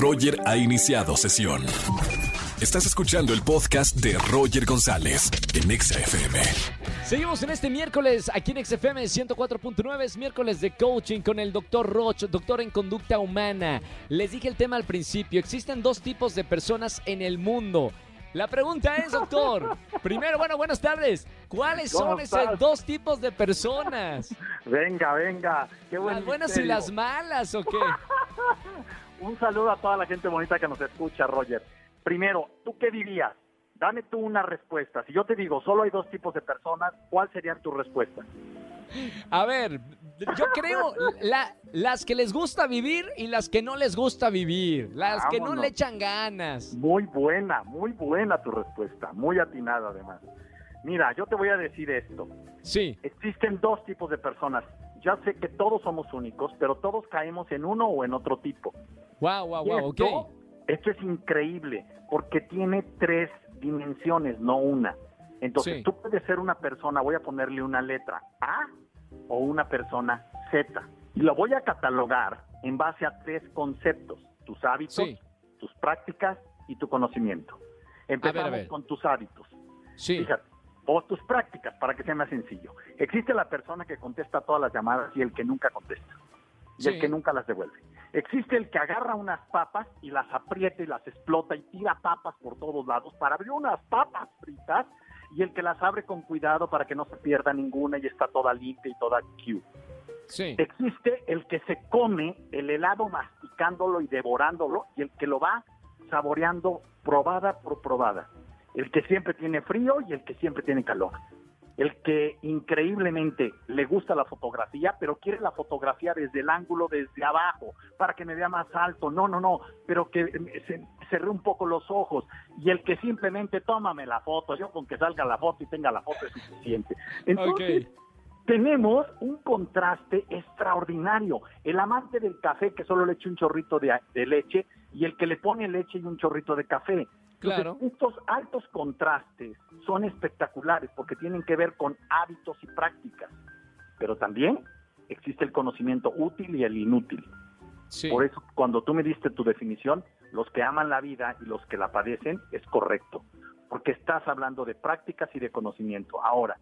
Roger ha iniciado sesión. Estás escuchando el podcast de Roger González en Exa FM. Seguimos en este miércoles aquí en Exa FM 104.9. Es miércoles de coaching con el doctor Roch, doctor en conducta humana. Les dije el tema al principio. Existen dos tipos de personas en el mundo. La pregunta es, doctor, primero, buenas tardes. ¿Cuáles son esos dos tipos de personas? Venga. Qué buen misterio. ¿Las buenas y las malas o qué? Un saludo a toda la gente bonita que nos escucha, Roger. Primero, ¿tú qué dirías? Dame tú una respuesta. Si yo te digo, solo hay dos tipos de personas, ¿cuál sería tu respuesta? A ver, yo creo las que les gusta vivir y las que no les gusta vivir. Las Vámonos. Que no le echan ganas. Muy buena tu respuesta. Muy atinada, además. Mira, yo te voy a decir esto. Sí. Existen dos tipos de personas. Ya sé que todos somos únicos, pero todos caemos en uno o en otro tipo. Wow, ok. Esto es increíble, porque tiene tres dimensiones, no una. Entonces, tú puedes ser una persona, voy a ponerle una letra A, o una persona Z. Y lo voy a catalogar en base a tres conceptos. Tus hábitos, tus prácticas y tu conocimiento. Empezamos a ver. Con tus hábitos. Sí. Fíjate, o tus prácticas, para que sea más sencillo. Existe la persona que contesta todas las llamadas y el que nunca contesta. Y el que nunca las devuelve. Existe el que agarra unas papas y las aprieta y las explota y tira papas por todos lados para abrir unas papas fritas, y el que las abre con cuidado para que no se pierda ninguna y está toda limpia y toda cute. Sí. Existe el que se come el helado masticándolo y devorándolo, y el que lo va saboreando probada por probada. El que siempre tiene frío y el que siempre tiene calor. El que increíblemente le gusta la fotografía, pero quiere la fotografía desde el ángulo, desde abajo, para que me vea más alto, no, pero que cerré un poco los ojos, y el que simplemente tómame la foto, yo con que salga la foto y tenga la foto es suficiente. Entonces, tenemos un contraste extraordinario, el amante del café que solo le echa un chorrito de leche, y el que le pone leche y un chorrito de café. Claro. Entonces, estos altos contrastes son espectaculares porque tienen que ver con hábitos y prácticas, pero también existe el conocimiento útil y el inútil. Sí. Por eso, cuando tú me diste tu definición, los que aman la vida y los que la padecen, es correcto, porque estás hablando de prácticas y de conocimiento. Ahora,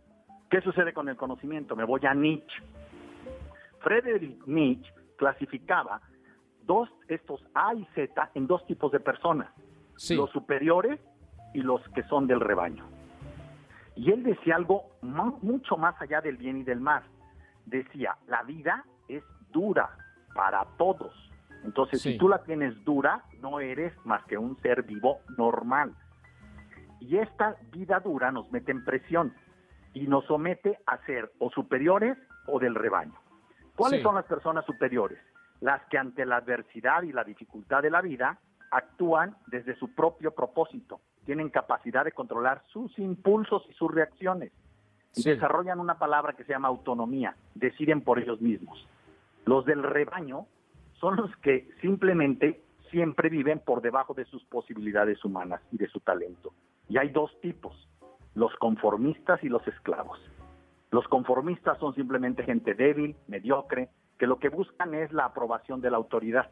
¿qué sucede con el conocimiento? Me voy a Nietzsche. Friedrich Nietzsche clasificaba estos A y Z en dos tipos de personas. Sí. Los superiores y los que son del rebaño. Y él decía algo mucho más allá del bien y del mal. Decía, la vida es dura para todos. Entonces, si tú la tienes dura, no eres más que un ser vivo normal. Y esta vida dura nos mete en presión y nos somete a ser o superiores o del rebaño. ¿Cuáles son las personas superiores? Las que ante la adversidad y la dificultad de la vida actúan desde su propio propósito, tienen capacidad de controlar sus impulsos y sus reacciones, y desarrollan una palabra que se llama autonomía, deciden por ellos mismos. Los del rebaño son los que simplemente siempre viven por debajo de sus posibilidades humanas y de su talento. Y hay dos tipos, los conformistas y los esclavos. Los conformistas son simplemente gente débil, mediocre, que lo que buscan es la aprobación de la autoridad.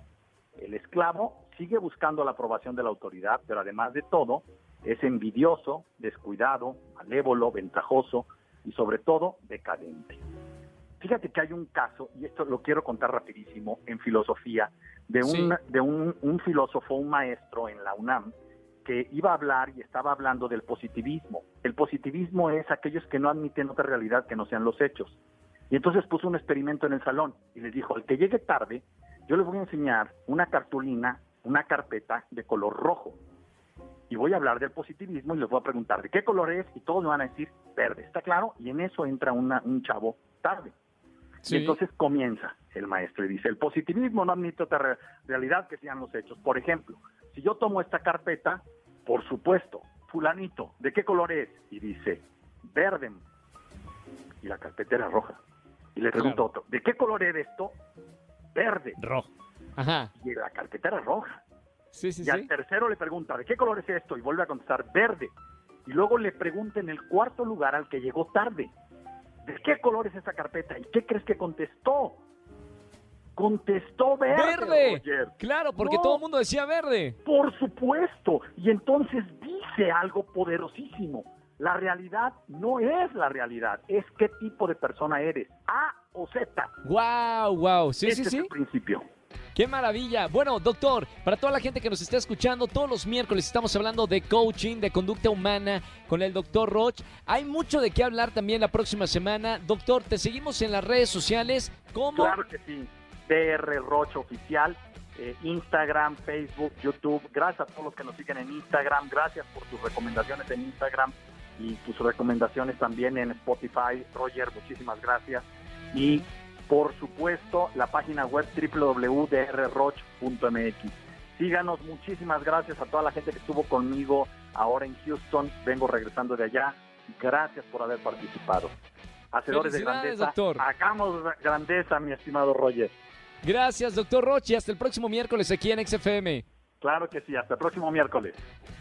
El esclavo sigue buscando la aprobación de la autoridad, pero además de todo, es envidioso, descuidado, malévolo, ventajoso y sobre todo decadente. Fíjate que hay un caso, y esto lo quiero contar rapidísimo, en filosofía, de un filósofo, un maestro en la UNAM, que iba a hablar y estaba hablando del positivismo. El positivismo es aquellos que no admiten otra realidad que no sean los hechos. Y entonces puso un experimento en el salón y les dijo, al que llegue tarde, yo les voy a enseñar una cartulina, una carpeta de color rojo. Y voy a hablar del positivismo y les voy a preguntar de qué color es y todos me van a decir verde, ¿está claro? Y en eso entra un chavo tarde. Sí. Y entonces comienza el maestro y dice, el positivismo no admite otra realidad que sean los hechos. Por ejemplo, si yo tomo esta carpeta, por supuesto, fulanito, ¿de qué color es? Y dice, verde. Y la carpeta era roja. Y le pregunto a otro, ¿de qué color es esto? Verde. Rojo. Ajá. Y la carpeta era roja. Sí. Y al tercero le pregunta, ¿de qué color es esto? Y vuelve a contestar, verde. Y luego le pregunta en el cuarto lugar al que llegó tarde, ¿de qué color es esta carpeta? ¿Y qué crees que contestó? contestó verde. Roger. Claro, porque todo el mundo decía verde. Por supuesto. Y entonces dice algo poderosísimo. La realidad no es la realidad, es qué tipo de persona eres, A o Z. ¡Guau, guau! Sí, sí, sí. Es el principio. ¡Qué maravilla! Bueno, doctor, para toda la gente que nos está escuchando, todos los miércoles estamos hablando de coaching, de conducta humana con el doctor Roch. Hay mucho de qué hablar también la próxima semana. Doctor, te seguimos en las redes sociales. ¿Cómo? Claro que sí. DR Roch Oficial, Instagram, Facebook, YouTube. Gracias a todos los que nos siguen en Instagram. Gracias por tus recomendaciones en Instagram y tus recomendaciones también en Spotify. Roger, muchísimas gracias. Y por supuesto, la página web www.drroch.mx. Síganos, muchísimas gracias a toda la gente que estuvo conmigo ahora en Houston. Vengo regresando de allá. Gracias por haber participado. Hacedores de grandeza, doctor. Hagamos grandeza, mi estimado Roger. Gracias, doctor Roch, y hasta el próximo miércoles aquí en Exa FM. Claro que sí, hasta el próximo miércoles.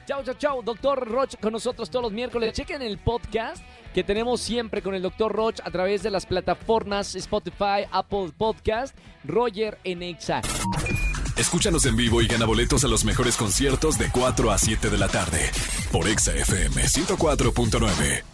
Chau, chau, chau, doctor Roch con nosotros todos los miércoles. Chequen el podcast que tenemos siempre con el doctor Roch a través de las plataformas Spotify, Apple Podcast, Roger en Exa. Escúchanos en vivo y gana boletos a los mejores conciertos de 4 a 7 de la tarde por Exa FM 104.9.